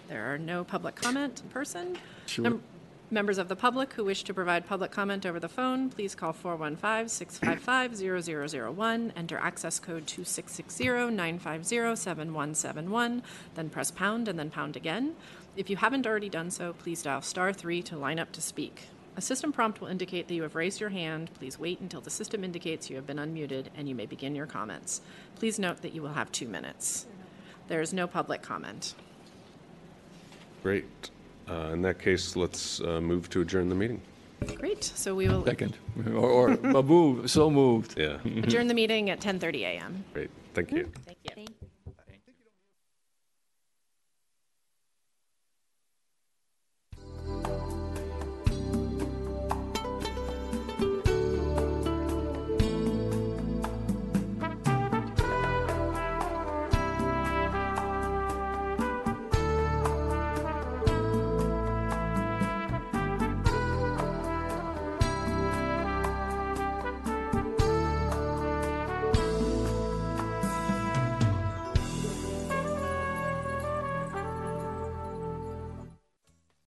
There are no public comment in person. Mem- members of the public who wish to provide public comment over the phone, please call four one five, six five five, zero zero zero one, enter access code two six six zero, nine five zero, seven one seven one, then press pound and then pound again. If you haven't already done so, please dial star three to line up to speak. A system prompt will indicate that you have raised your hand. Please wait until the system indicates you have been unmuted and you may begin your comments. Please note that you will have two minutes. There is no public comment. Great. Uh, in that case, let's uh, move to adjourn the meeting. Great. So we will... Second. Or, or move. So moved. Yeah. Adjourn the meeting at ten thirty a m Great. Thank you. Thank you.